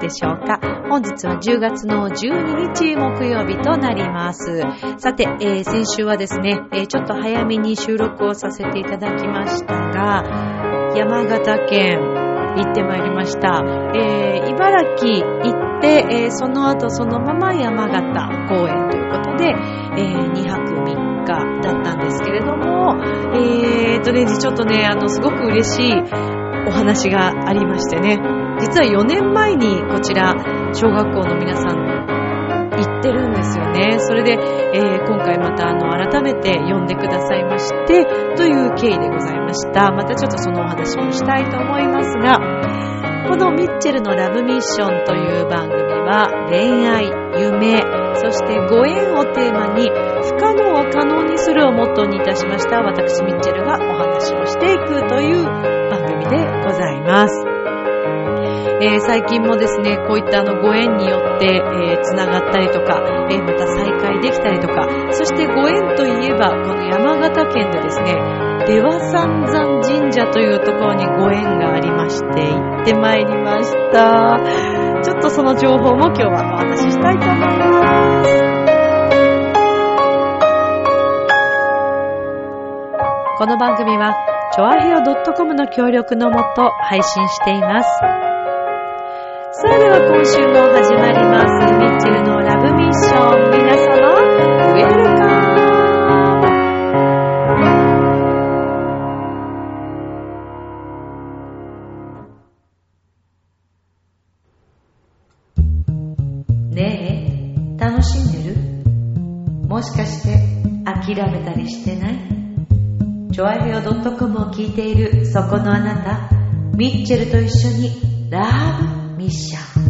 でしょうか。本日は10月の12日木曜日となります。さて、先週はですね、ちょっと早めに収録をさせていただきましたが、山形県行ってまいりました。茨城行って、その後そのまま山形公園ということで、2泊3日だったんですけれども、ちょっとねすごく嬉しいお話がありましてね、実は4年前にこちら小学校の皆さん行ってるんですよね。それで、今回また改めて呼んでくださいましてという経緯でございました。またちょっとそのお話をしたいと思いますが、このミッチェルのラブミッションという番組は恋愛、夢、そしてご縁をテーマに不可能を可能にするをモットーにいたしました私ミッチェルがお話をしていくという番組でございます。最近もですね、こういったご縁によってつながったりとか、また再会できたりとか、そしてご縁といえばこの山形県でですね、出羽三山神社というところにご縁がありまして行ってまいりました。ちょっとその情報も今日はお話ししたいと思います。この番組はチョアヘオ .com の協力のもと配信しています。さあ、では今週も始まりますミッチェルのラブミッション。皆様ウェルカム。ねえ、楽しんでる？もしかして諦めたりしてない？チョアヘオ .com を聞いているそこのあなた、ミッチェルと一緒にラブミッション。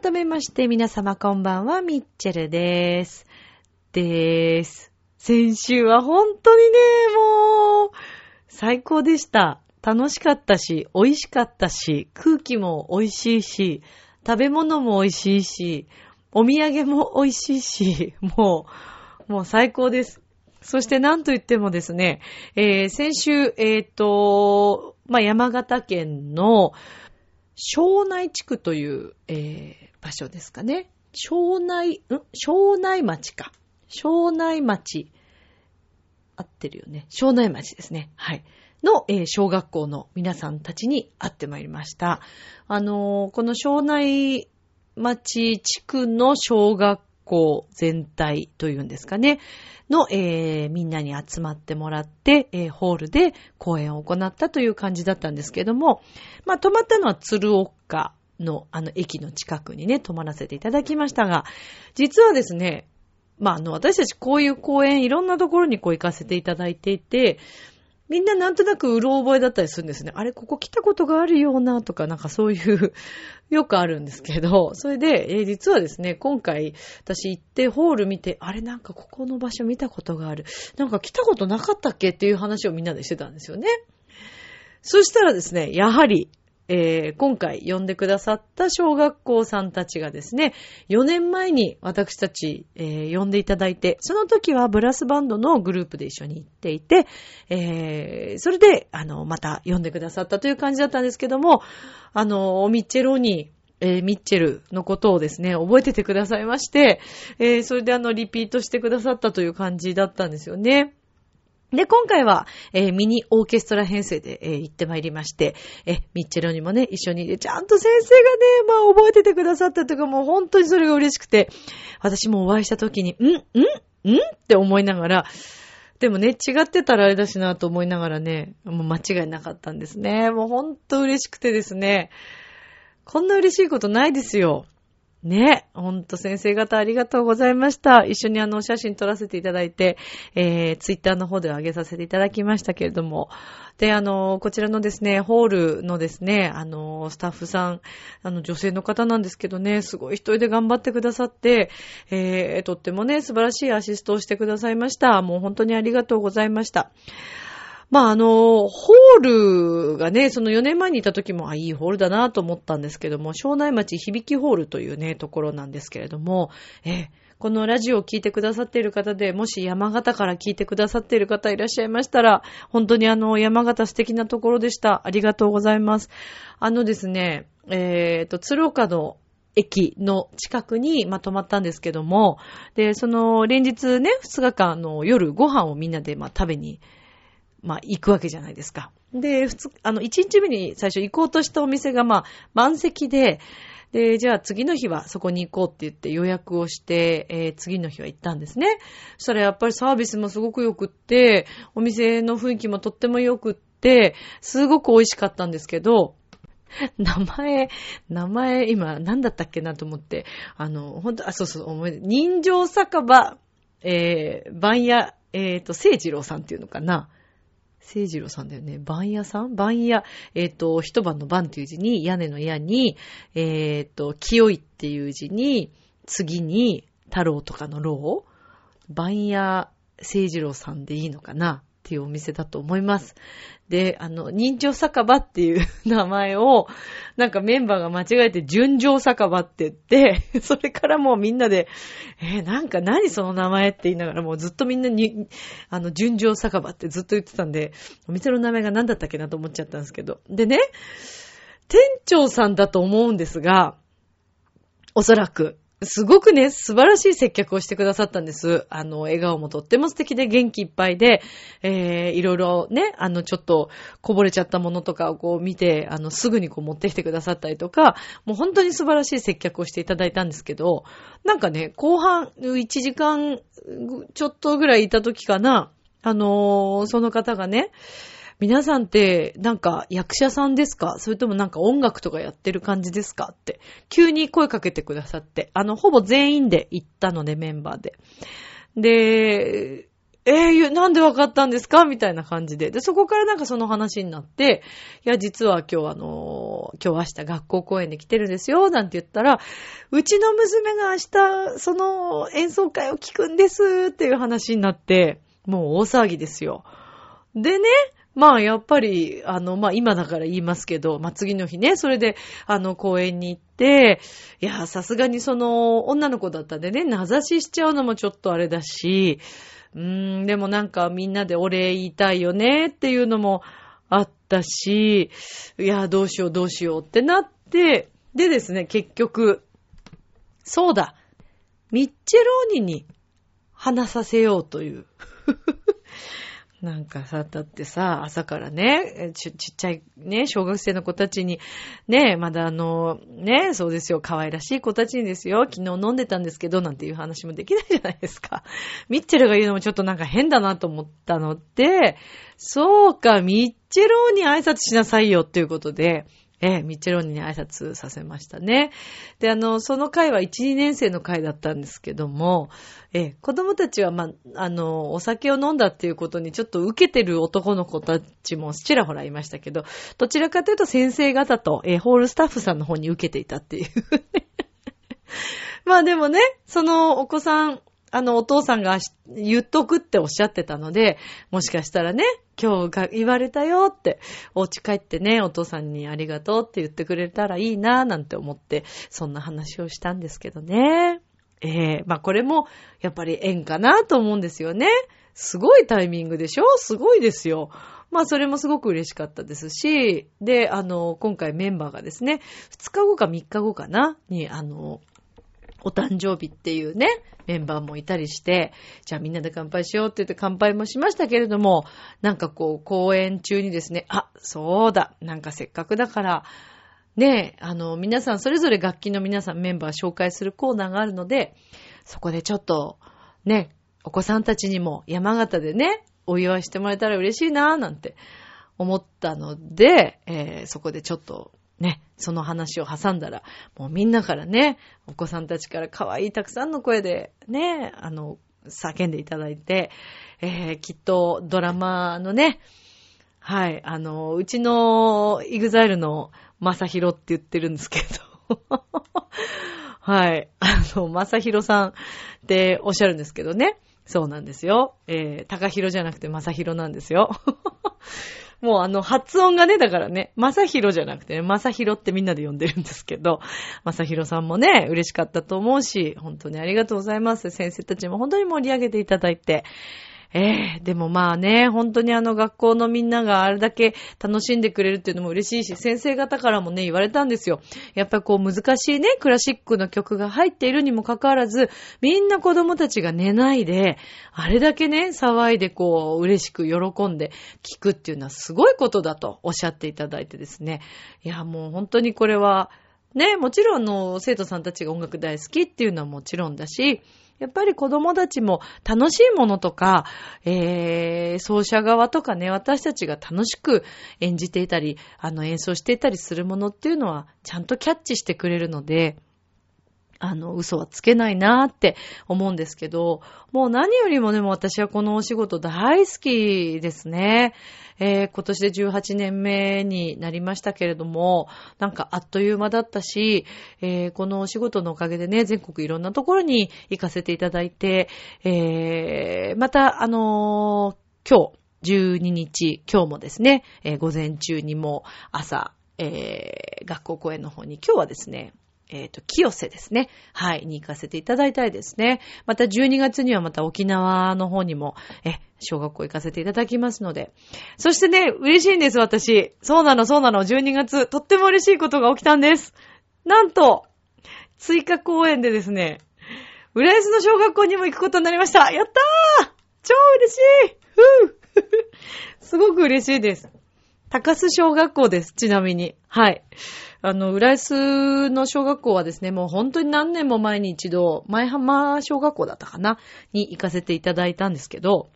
改めまして皆様こんばんは、ミッチェルです。先週は本当にね、もう最高でした。楽しかったし、美味しかったし、空気も美味しいし、食べ物も美味しいし、お土産も美味しいし、もう最高です。そして何と言ってもですね、先週、山形県の庄内地区という、場所ですかね。庄内町。合ってるよね。庄内町ですね。はい。の、小学校の皆さんたちに会ってまいりました。この庄内町地区の小学校全体というんですかねの、みんなに集まってもらって、ホールで講演を行ったという感じだったんですけども、泊まったのは鶴岡の駅の近くにね泊まらせていただきましたが、実はですね、私たちこういう講演いろんなところに行かせていただいていて、みんななんとなくうろ覚えだったりするんですね。あれ、ここ来たことがあるようなとか、なんかそういうよくあるんですけど、それで、実はですね、今回私行ってホール見て、あれ、なんかここの場所見たことがある、なんか来たことなかったっけっていう話をみんなでしてたんですよね。そしたらですね、やはり、今回呼んでくださった小学校さんたちがですね、4年前に私たち、呼んでいただいて、その時はブラスバンドのグループで一緒に行っていて、それでまた呼んでくださったという感じだったんですけども、ミッチェロに、ミッチェルのことをですね覚えててくださいまして、それでリピートしてくださったという感じだったんですよね。で、今回は、ミニオーケストラ編成で、行ってまいりまして、ミッチェルにもね、一緒に、ちゃんと先生がね、覚えててくださったとか、もう本当にそれが嬉しくて、私もお会いした時に、って思いながら、でもね、違ってたらあれだしなと思いながらね、もう間違いなかったんですね。もう本当嬉しくてですね、こんな嬉しいことないですよ。ね、ほんと先生方ありがとうございました。一緒にお写真撮らせていただいて、ツイッターの方で上げさせていただきましたけれども。で、こちらのですね、ホールのですね、スタッフさん、女性の方なんですけどね、すごい一人で頑張ってくださって、とってもね、素晴らしいアシストをしてくださいました。もう本当にありがとうございました。まあ、ホールがね、その4年前にいた時も、いいホールだなと思ったんですけども、庄内町響ホールというね、ところなんですけれども、このラジオを聞いてくださっている方で、もし山形から聞いてくださっている方いらっしゃいましたら、本当に山形素敵なところでした。ありがとうございます。ですね、鶴岡の駅の近くに、泊まったんですけども、で、その、連日ね、2日間、夜ご飯をみんなで、食べに、行くわけじゃないですか。で、一日目に最初行こうとしたお店が、満席で、で、じゃあ次の日はそこに行こうって言って予約をして、次の日は行ったんですね。そしたらやっぱりサービスもすごく良くって、お店の雰囲気もとっても良くって、すごく美味しかったんですけど、名前、今何だったっけなと思って、本当、そうそう、人情酒場、番屋、聖二郎さんっていうのかな。聖二郎さんだよね。番屋さん？番屋。一晩の晩っていう字に、屋根の屋に、清いっていう字に、次に、太郎とかの郎。番屋聖二郎さんでいいのかなっていうお店だと思います。で、人情酒場っていう名前を、なんかメンバーが間違えて、純情酒場って言って、それからもうみんなで、なんか何その名前って言いながら、もうずっとみんなに、純情酒場ってずっと言ってたんで、お店の名前が何だったっけなと思っちゃったんですけど。でね、店長さんだと思うんですが、おそらく、すごくね、素晴らしい接客をしてくださったんです。笑顔もとっても素敵で元気いっぱいで、いろいろね、ちょっとこぼれちゃったものとかをこう見て、すぐにこう持ってきてくださったりとか、もう本当に素晴らしい接客をしていただいたんですけど、なんかね、後半1時間ちょっとぐらいいた時かな、その方がね、皆さんってなんか役者さんですか？それともなんか音楽とかやってる感じですか？って急に声かけてくださって、ほぼ全員で行ったのでメンバーで。で、なんでわかったんですか？みたいな感じで。で、そこからなんかその話になって、いや、実は今日今日明日学校公演で来てるんですよ、なんて言ったら、うちの娘が明日その演奏会を聞くんですっていう話になって、もう大騒ぎですよ。でね、やっぱり、今だから言いますけど、次の日ね、それで、公園に行って、いや、さすがにその、女の子だったんでね、名指ししちゃうのもちょっとあれだし、でもなんかみんなでお礼言いたいよね、っていうのもあったし、いや、どうしようってなって、でですね、結局、そうだ、ミッチェローニに話させようという。なんかさ、だってさ、朝からね、ちっちゃいね、小学生の子たちに、ね、まだね、そうですよ、可愛らしい子たちにですよ、昨日飲んでたんですけど、なんていう話もできないじゃないですか。ミッチェルが言うのもちょっとなんか変だなと思ったので、そうか、ミッチェローに挨拶しなさいよっていうことで、ミッチェローニに挨拶させましたね。で、その会は1、2年生の会だったんですけども、子供たちは、お酒を飲んだっていうことにちょっと受けてる男の子たちもちらほらいましたけど、どちらかというと先生方と、ホールスタッフさんの方に受けていたっていう。でもね、そのお子さん、お父さんが言っとくっておっしゃってたので、もしかしたらね、今日が言われたよって、お家帰ってね、お父さんにありがとうって言ってくれたらいいなぁなんて思って、そんな話をしたんですけどね。これもやっぱり縁かなと思うんですよね。すごいタイミングでしょ？すごいですよ。それもすごく嬉しかったですし、で、今回メンバーがですね、2日後か3日後かなに、お誕生日っていうね、メンバーもいたりして、じゃあみんなで乾杯しようって言って乾杯もしましたけれども、なんかこう、公演中にですね、そうだ、なんかせっかくだから、ね、皆さん、それぞれ楽器の皆さんメンバー紹介するコーナーがあるので、そこでちょっと、ね、お子さんたちにも山形でね、お祝いしてもらえたら嬉しいな、なんて思ったので、そこでちょっと、ね、その話を挟んだら、もうみんなからね、お子さんたちから可愛いたくさんの声でね、叫んでいただいて、きっとドラマのね、はい、うちのEXILEのまさひろって言ってるんですけど、はい、まさひろさんっておっしゃるんですけどね、そうなんですよ。たかひろじゃなくてまさひろなんですよ。もう発音がね、だからね、まさひろじゃなくてね、まさひろってみんなで呼んでるんですけど、まさひろさんもね、嬉しかったと思うし、本当にありがとうございます。先生たちも本当に盛り上げていただいて。でもまあね、本当に学校のみんながあれだけ楽しんでくれるっていうのも嬉しいし、先生方からもね、言われたんですよ。やっぱりこう難しいね、クラシックの曲が入っているにもかかわらず、みんな子供たちが寝ないで、あれだけね、騒いでこう、嬉しく喜んで聴くっていうのはすごいことだとおっしゃっていただいてですね。いや、もう本当にこれは、ね、もちろん生徒さんたちが音楽大好きっていうのはもちろんだし、やっぱり子供たちも楽しいものとか、奏者側とかね、私たちが楽しく演じていたり、演奏していたりするものっていうのは、ちゃんとキャッチしてくれるので、嘘はつけないなーって思うんですけど、もう何よりもでも私はこのお仕事大好きですね。今年で18年目になりましたけれども、なんかあっという間だったし、このお仕事のおかげでね、全国いろんなところに行かせていただいて、また今日12日、今日もですね、午前中にも朝、学校公演の方に今日はですね、清瀬ですね。はい、に行かせていただいたいですね。また12月にはまた沖縄の方にも、小学校行かせていただきますので。そしてね、嬉しいんです、私。そうなの、12月、とっても嬉しいことが起きたんです。なんと、追加公演でですね、浦安の小学校にも行くことになりました。やったー！超嬉しい！ふぅすごく嬉しいです。高須小学校です、ちなみに。はい。浦安の小学校はですね、もう本当に何年も前に一度、前浜小学校だったかなに行かせていただいたんですけど、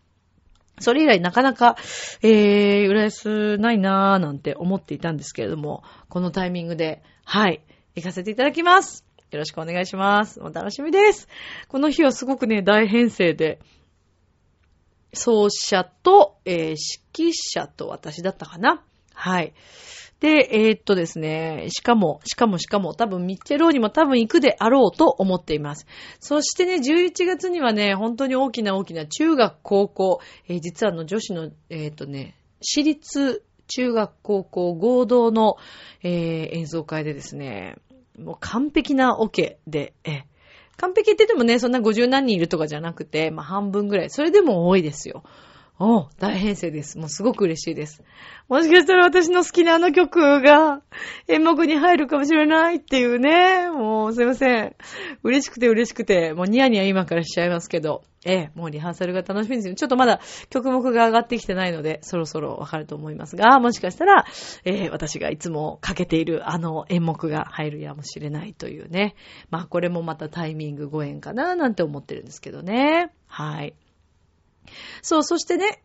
それ以来なかなか、浦安ないなーなんて思っていたんですけれども、このタイミングで、はい、行かせていただきます。よろしくお願いします。お楽しみです。この日はすごくね、大編成で、奏者と、指揮者と私だったかな。はい。で、ですね、しかも、多分ミッチェローニも多分行くであろうと思っています。そしてね、11月にはね、本当に大きな中学、高校、実は女子の、私立中学、高校合同の、演奏会でですね、もう完璧なオケで、完璧って言ってもね、そんな50何人いるとかじゃなくて、まあ半分ぐらい、それでも多いですよ。お、大編成です。もうすごく嬉しいです。もしかしたら私の好きな曲が演目に入るかもしれないっていうね。もうすいません。嬉しくて、もうニヤニヤ今からしちゃいますけど。もうリハーサルが楽しみですよ。ちょっとまだ曲目が上がってきてないので、そろそろわかると思いますが、もしかしたら、私がいつもかけている演目が入るやもしれないというね。まあこれもまたタイミングご縁かななんて思ってるんですけどね。はい。そう、そしてね、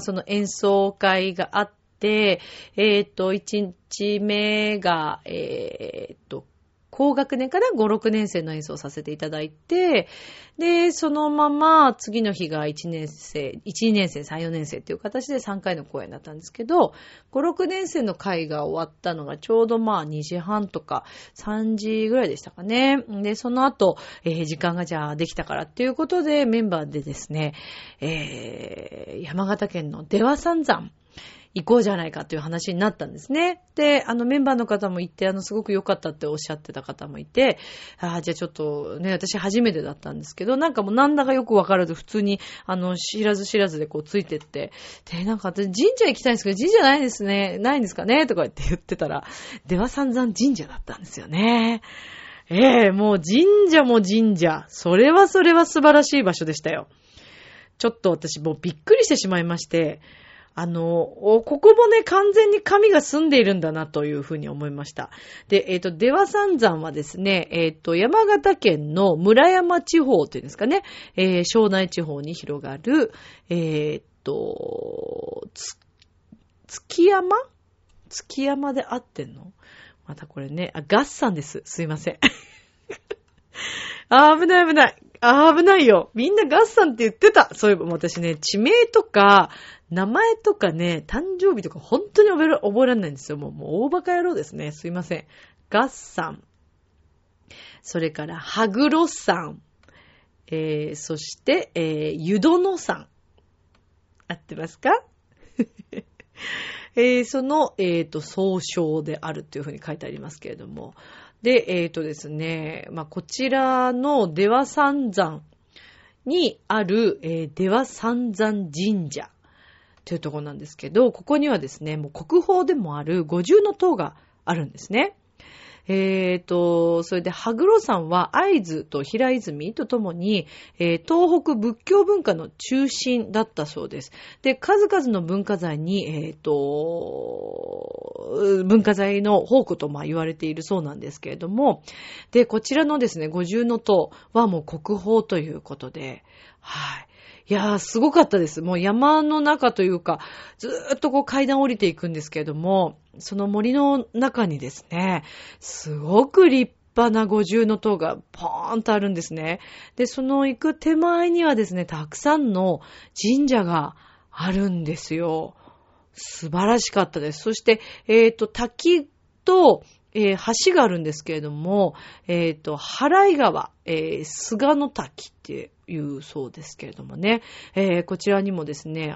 その演奏会があって、1日目が、高学年から5、6年生の演奏をさせていただいて、で、そのまま次の日が1年生、3、4年生っていう形で3回の公演だったんですけど、5、6年生の会が終わったのがちょうど2時半とか3時ぐらいでしたかね。で、その後、時間がじゃあできたからっていうことでメンバーでですね、山形県の出羽三山、行こうじゃないかという話になったんですね。で、メンバーの方も行って、すごく良かったっておっしゃってた方もいて、じゃあちょっとね、私初めてだったんですけど、なんかもうなんだかよくわからず、普通に、知らずでこうついてって、で、なんか私神社行きたいんですけど、神社ないんですかねとか言ってたら、では散々神社だったんですよね。もう神社。それは素晴らしい場所でしたよ。ちょっと私もうびっくりしてしまいまして、ここもね、完全に神が住んでいるんだなというふうに思いました。で、出羽三山はですね、山形県の村山地方というんですかね、庄内地方に広がる、月山で合ってんのまたこれね、あ、ガッサンです。すいません。あ、危ない危ない。あ、危ないよ。みんなガッサンって言ってた。そういえば私ね、地名とか、名前とかね、誕生日とか本当に覚えられないんですよ。もう大バカ野郎ですね。すいません。ガッサン。それから、ハグロさん。そして、ユドノさん。合ってますか？その、総称であるというふうに書いてありますけれども。で、ですね、まあ、こちらの出羽三山にある、出羽三山神社というところなんですけど、ここにはですね、もう国宝でもある五重の塔があるんですね。それで、羽黒山は会津と平泉とともに、東北仏教文化の中心だったそうです。で、数々の文化財に、文化財の宝庫とまあ言われているそうなんですけれども、で、こちらのですね、五重の塔はもう国宝ということで、はい。いやー、すごかったです。もう山の中というか、ずーっとこう階段降りていくんですけれども、その森の中にですね、すごく立派な五重の塔がポーンとあるんですね。で、その行く手前にはですね、たくさんの神社があるんですよ。素晴らしかったです。そして、滝と、橋があるんですけれども、祓川、菅の滝っていうそうですけれどもね、こちらにもですね、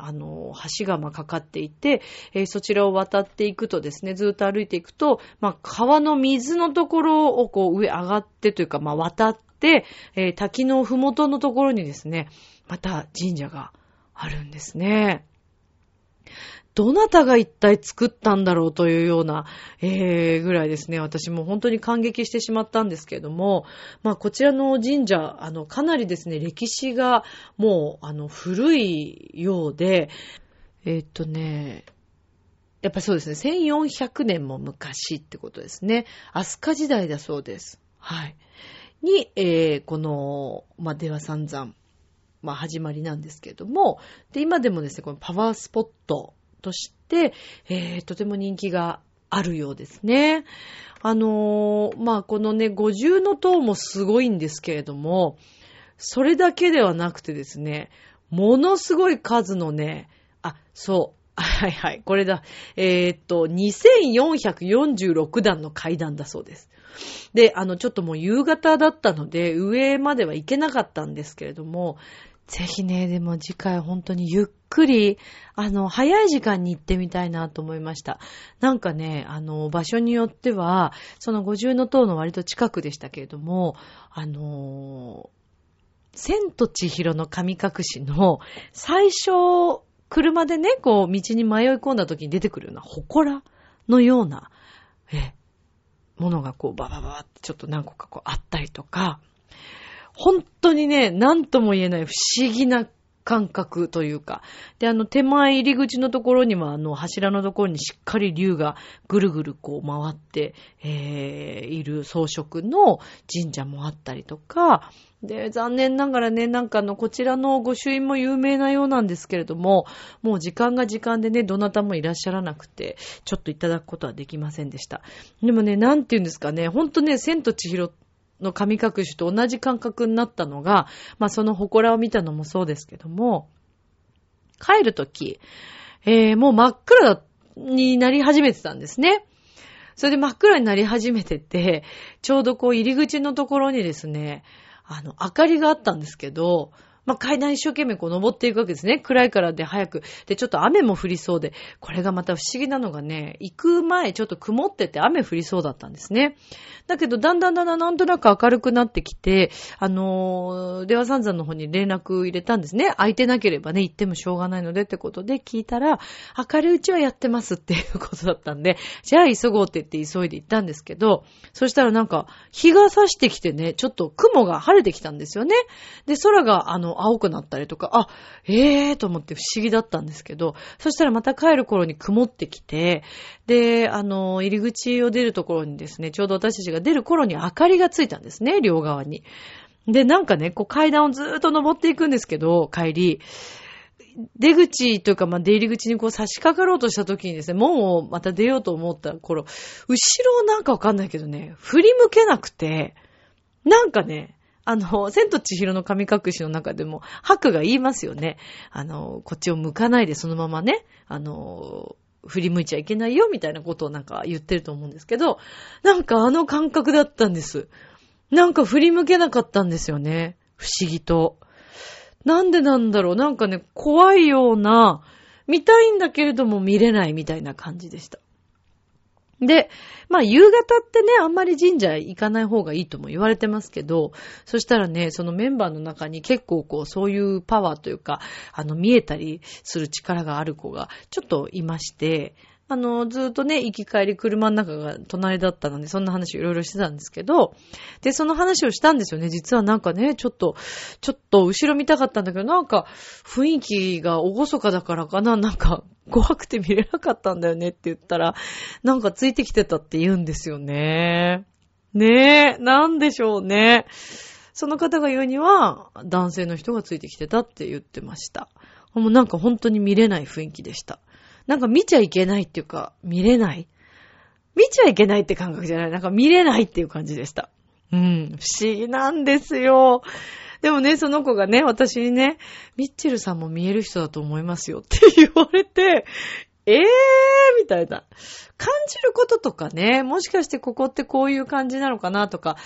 橋がまあかかっていて、そちらを渡っていくとですね、ずっと歩いていくと、まあ、川の水のところをこう上上がってというか、まあ、渡って、滝のふもとのところにですね、また神社があるんですね。どなたが一体作ったんだろうというような、ぐらいですね、私も本当に感激してしまったんですけれども、まあこちらの神社、かなりですね、歴史がもう、古いようで、やっぱそうですね、1400年も昔ってことですね。飛鳥時代だそうです。はい。に、この、まあ出羽三山、まあ始まりなんですけれども、で、今でもですね、このパワースポット、として、とても人気があるようですね。まあ、このね、五重の塔もすごいんですけれども、それだけではなくてですね、ものすごい数のね、あ、そう、はいはい、これだ、2446段の階段だそうです。で、ちょっともう夕方だったので、上までは行けなかったんですけれども、ぜひね、でも次回本当にゆっくり、早い時間に行ってみたいなと思いました。なんかね、場所によっては、その五重の塔の割と近くでしたけれども、千と千尋の神隠しの最初、車でね、こう、道に迷い込んだ時に出てくるような祠のような、ものがこう、ババババってちょっと何個かこうあったりとか、本当にね、何とも言えない不思議な感覚というか。で、手前入り口のところには、柱のところにしっかり竜がぐるぐるこう回って、いる装飾の神社もあったりとか。で、残念ながらね、なんかこちらの御朱印も有名なようなんですけれども、もう時間が時間でね、どなたもいらっしゃらなくて、ちょっといただくことはできませんでした。でもね、なんていうんですかね、ほんとね、千と千尋の神隠しと同じ感覚になったのが、まあその祠を見たのもそうですけども、帰るとき、もう真っ暗になり始めてたんですね。それで真っ暗になり始めてて、ちょうどこう入り口のところにですね、明かりがあったんですけど、まあ、階段一生懸命こう登っていくわけですね。暗いからで早く。で、ちょっと雨も降りそうで、これがまた不思議なのがね、行く前ちょっと曇ってて雨降りそうだったんですね。だけど、だんだんなんとなく明るくなってきて、出羽三山の方に連絡入れたんですね。空いてなければね、行ってもしょうがないのでってことで聞いたら、明るいうちはやってますっていうことだったんで、じゃあ急ごうって言って急いで行ったんですけど、そしたらなんか、日が差してきてね、ちょっと雲が晴れてきたんですよね。で、空が青くなったりとか、あ、と思って不思議だったんですけど、そしたらまた帰る頃に曇ってきて、で、入り口を出るところにですね、ちょうど私たちが出る頃に明かりがついたんですね、両側に。で、なんかね、こう階段をずーっと登っていくんですけど、帰り、出口というか、まあ、出入り口にこう差し掛かろうとした時にですね、門をまた出ようと思った頃、後ろなんかわかんないけどね、振り向けなくて、なんかね、千と千尋の神隠しの中でも、ハクが言いますよね。こっちを向かないでそのままね、振り向いちゃいけないよみたいなことをなんか言ってると思うんですけど、なんかあの感覚だったんです。なんか振り向けなかったんですよね。不思議と。なんでなんだろう。なんかね、怖いような、見たいんだけれども見れないみたいな感じでした。で、まあ夕方ってね、あんまり神社行かない方がいいとも言われてますけど、そしたらね、そのメンバーの中に結構こう、そういうパワーというか、見えたりする力がある子がちょっといまして、ずっとね、行き帰り車の中が隣だったので、そんな話をいろいろしてたんですけど、で、その話をしたんですよね。実はなんかね、ちょっと後ろ見たかったんだけど、なんか雰囲気が厳かだからかな、なんか怖くて見れなかったんだよねって言ったら、なんかついてきてたって言うんですよね。ねえ、なんでしょうね。その方が言うには、男性の人がついてきてたって言ってました。もうなんか本当に見れない雰囲気でした。なんか見ちゃいけないっていうか、見れない?見ちゃいけないって感覚じゃない。なんか見れないっていう感じでした。うん。不思議なんですよ。でもね、その子がね、私にね、ミッチェルさんも見える人だと思いますよって言われて、みたいな。感じることとかね、もしかしてここってこういう感じなのかなとか、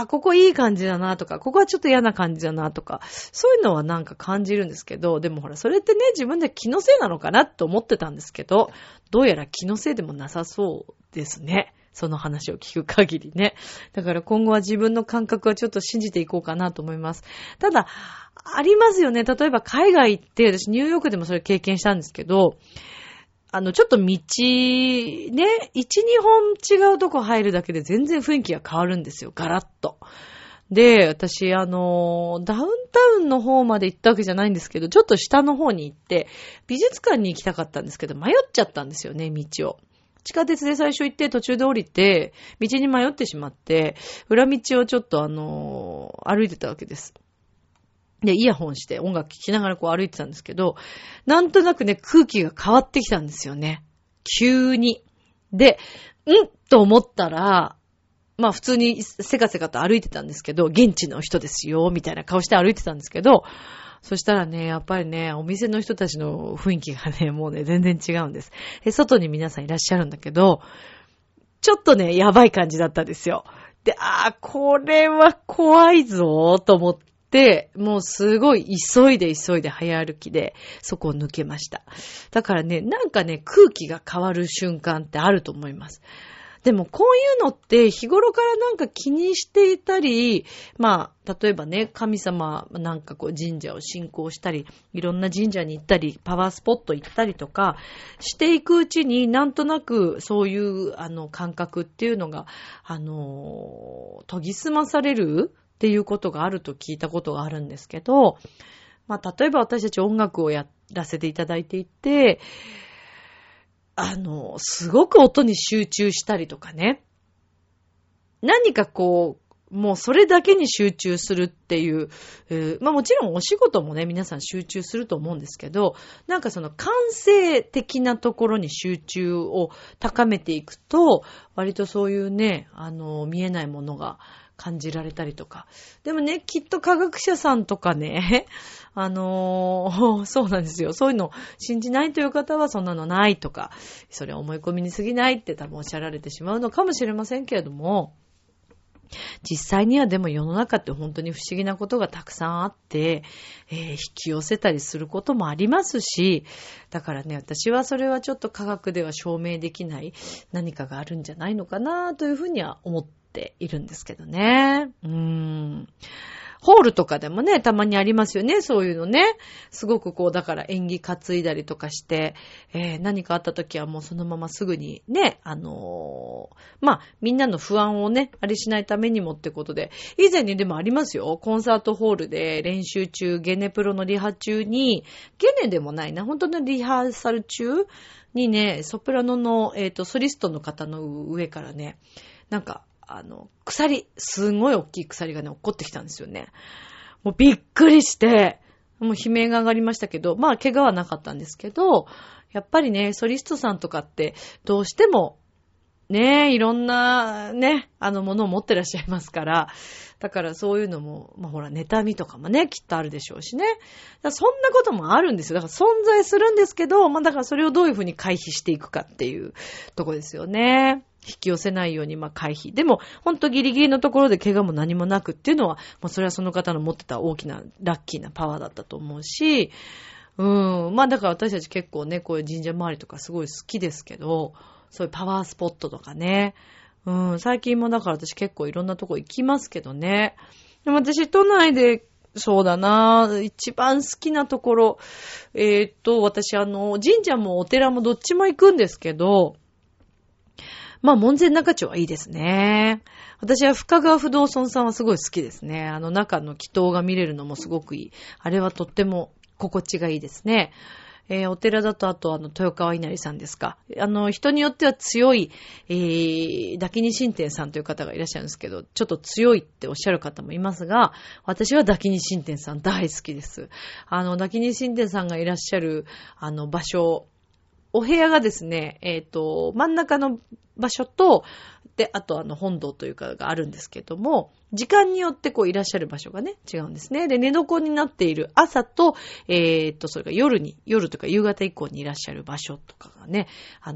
あ、ここいい感じだなとか、ここはちょっと嫌な感じだなとか、そういうのはなんか感じるんですけど、でもほら、それってね、自分で気のせいなのかなと思ってたんですけど、どうやら気のせいでもなさそうですね。その話を聞く限りね。だから今後は自分の感覚はちょっと信じていこうかなと思います。ただ、ありますよね。例えば海外行って、私ニューヨークでもそれ経験したんですけど、ちょっと道、ね、1、2本違うとこ入るだけで全然雰囲気が変わるんですよ。ガラッと。で、私、ダウンタウンの方まで行ったわけじゃないんですけど、ちょっと下の方に行って、美術館に行きたかったんですけど、迷っちゃったんですよね、道を。地下鉄で最初行って、途中で降りて、道に迷ってしまって、裏道をちょっと歩いてたわけです。で、イヤホンして音楽聴きながらこう歩いてたんですけど、なんとなくね、空気が変わってきたんですよね。急に。で、と思ったら、まあ普通にせかせかと歩いてたんですけど、現地の人ですよ、みたいな顔して歩いてたんですけど、そしたらね、やっぱりね、お店の人たちの雰囲気がね、もうね、全然違うんです。で、外に皆さんいらっしゃるんだけど、ちょっとね、やばい感じだったんですよ。で、これは怖いぞ、と思って、で、もうすごい急いで早歩きでそこを抜けました。だからね、なんかね、空気が変わる瞬間ってあると思います。でもこういうのって日頃からなんか気にしていたり、まあ、例えばね、神様なんかこう神社を信仰したり、いろんな神社に行ったり、パワースポット行ったりとかしていくうちになんとなくそういう感覚っていうのが、研ぎ澄まされるっていうことがあると聞いたことがあるんですけど、まあ、例えば私たち音楽をやらせていただいていて、すごく音に集中したりとかね、何かこう、もうそれだけに集中するっていう、まあもちろんお仕事もね、皆さん集中すると思うんですけど、なんかその感性的なところに集中を高めていくと、割とそういうね、見えないものが、感じられたりとか。でもね、きっと科学者さんとかね、そうなんですよ。そういうの信じないという方はそんなのないとか、それは思い込みに過ぎないって多分おっしゃられてしまうのかもしれませんけれども、実際にはでも世の中って本当に不思議なことがたくさんあって、引き寄せたりすることもありますし、だからね、私はそれはちょっと科学では証明できない何かがあるんじゃないのかなというふうには思っているんですけどね。ホールとかでもね、たまにありますよね、そういうのね。すごくこう、だから演技担いだりとかして、何かあった時はもうそのまますぐにね、まあ、みんなの不安をね、あれしないためにもってことで、以前にでもありますよ、コンサートホールで練習中、ゲネプロのリハ中に、ゲネでもないな、本当のリハーサル中にね、ソプラノの、ソリストの方の上からね、なんか、すんごい大きい鎖がね、落っこってきたんですよね。もうびっくりして、もう悲鳴が上がりましたけど、まあ怪我はなかったんですけど、やっぱりね、ソリストさんとかってどうしてもね、いろんなね、ものを持ってらっしゃいますから、だからそういうのも、まあほら、妬みとかもね、きっとあるでしょうしね。だそんなこともあるんですよ。だから存在するんですけど、まあだからそれをどういうふうに回避していくかっていうとこですよね。引き寄せないように、まあ回避。でも、ほんとギリギリのところで怪我も何もなくっていうのは、まあそれはその方の持ってた大きなラッキーなパワーだったと思うし、まあだから私たち結構ね、こういう神社周りとかすごい好きですけど、そういうパワースポットとかね。最近もだから私結構いろんなとこ行きますけどね。でも私都内で、そうだな、一番好きなところ、私神社もお寺もどっちも行くんですけど、まあ、門前仲町はいいですね。私は深川不動尊さんはすごい好きですね。中の祈祷が見れるのもすごくいい。あれはとっても心地がいいですね。お寺だと、あと豊川稲荷さんですか。人によっては強い、ダキニ神天さんという方がいらっしゃるんですけど、ちょっと強いっておっしゃる方もいますが、私はダキニ神天さん大好きです。ダキニ神天さんがいらっしゃる、場所、お部屋がですね、真ん中の場所と、で、あと本堂というかがあるんですけども、時間によってこういらっしゃる場所がね、違うんですね。で、寝床になっている朝と、それが夜とか夕方以降にいらっしゃる場所とかがね、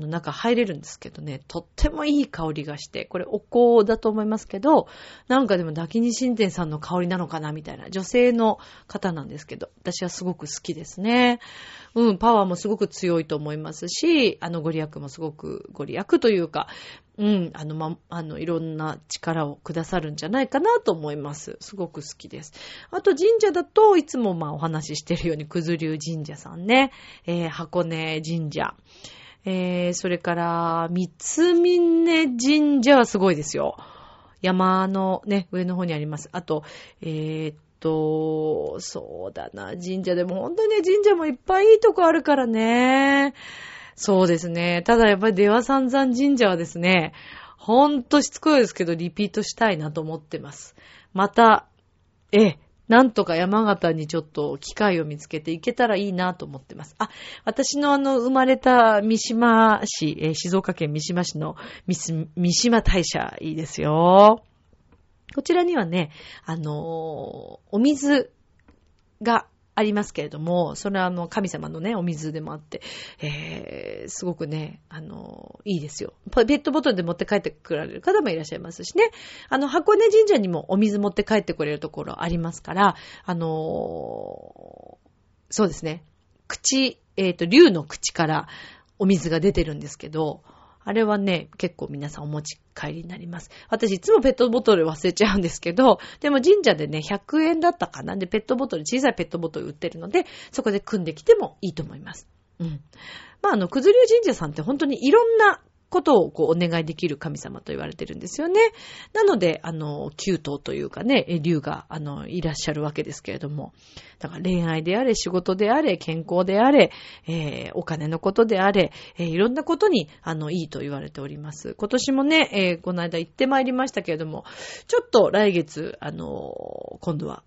中入れるんですけどね、とってもいい香りがして、これお香だと思いますけど、なんかでもダキニ神天さんの香りなのかなみたいな、女性の方なんですけど、私はすごく好きですね。パワーもすごく強いと思いますし、ご利益もすごくご利益というか、いろんな力をくださるんじゃないかなと思います。すごく好きです。あと神社だといつもまあお話ししてるように九頭龍神社さんね、箱根神社、それから三峯神社はすごいですよ。山のね上の方にあります。あとそうだな、神社でも本当に神社もいっぱいいいとこあるからね。そうですね。ただやっぱり出羽三山神社はですね、ほんとしつこいですけどリピートしたいなと思ってます。また、なんとか山形にちょっと機会を見つけていけたらいいなと思ってます。あ、私の生まれた三島市、静岡県三島市の三島大社いいですよ。こちらにはね、お水がありますけれども、それは神様のね、お水でもあって、すごくね、いいですよ。ペットボトルで持って帰ってくられる方もいらっしゃいますしね。箱根神社にもお水持って帰ってこれるところありますから、そうですね、龍の口からお水が出てるんですけど、あれはね、結構皆さんお持ち帰りになります。私いつもペットボトル忘れちゃうんですけど、でも神社でね、100円だったかな。で、小さいペットボトル売ってるので、そこで組んできてもいいと思います。まあ、九頭龍神社さんって本当にいろんなことをこうお願いできる神様と言われてるんですよね。なので、9頭というかね、龍が、いらっしゃるわけですけれども、だから恋愛であれ、仕事であれ、健康であれ、お金のことであれ、いろんなことに、いいと言われております。今年もね、この間行ってまいりましたけれども、ちょっと来月、今度は、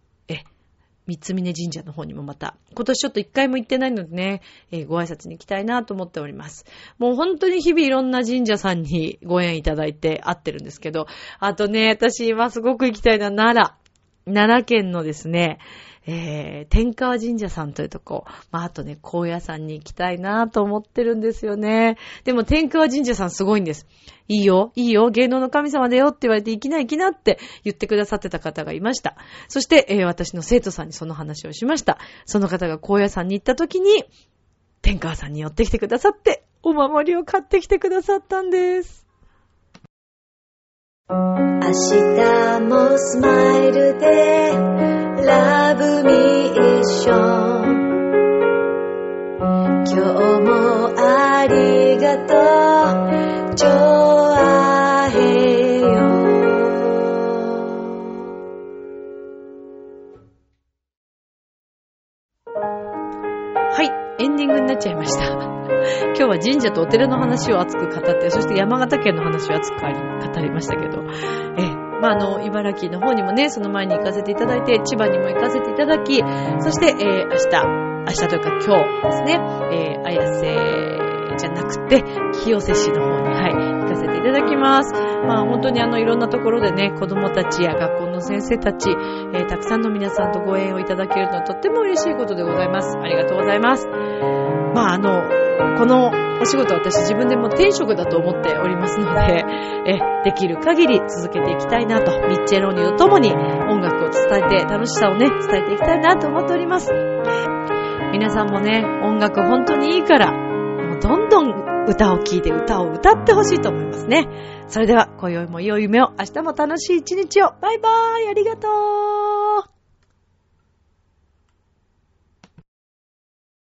三峯神社の方にもまた、今年ちょっと一回も行ってないのでね、ご挨拶に行きたいなと思っております。もう本当に日々いろんな神社さんにご縁いただいて会ってるんですけど、あとね、私はすごく行きたいのは奈良県のですね、天川神社さんというとこ、まあ、あとね、高野山に行きたいなと思ってるんですよね。でも天川神社さんすごいんです。いいよ、芸能の神様だよって言われて行きなって言ってくださってた方がいました。そして、私の生徒さんにその話をしました。その方が高野山に行った時に、天川さんに寄ってきてくださって、お守りを買ってきてくださったんです。明日もスマイルでLove me issue 今日もありがとうジョアヘヨ。はい、エンディングになっちゃいました。今日は神社とお寺の話を熱く語って、そして山形県の話を熱く語りましたけど、まあ、茨城の方にもね、その前に行かせていただいて、千葉にも行かせていただき、そして、明日というか今日ですね、綾瀬じゃなくて、清瀬市の方に、行かせていただきます。まあ、本当にいろんなところでね、子供たちや学校の先生たち、たくさんの皆さんとご縁をいただけるのはとっても嬉しいことでございます。ありがとうございます。まあ、このお仕事は私自分でも天職だと思っておりますので、できる限り続けていきたいなと、ミッチェローニとともに音楽を伝えて、楽しさをね、伝えていきたいなと思っております。皆さんもね、音楽本当にいいから、もうどんどん歌を聴いて歌を歌ってほしいと思いますね。それでは今宵も良い夢を、明日も楽しい一日を。バイバイ、ありがとう。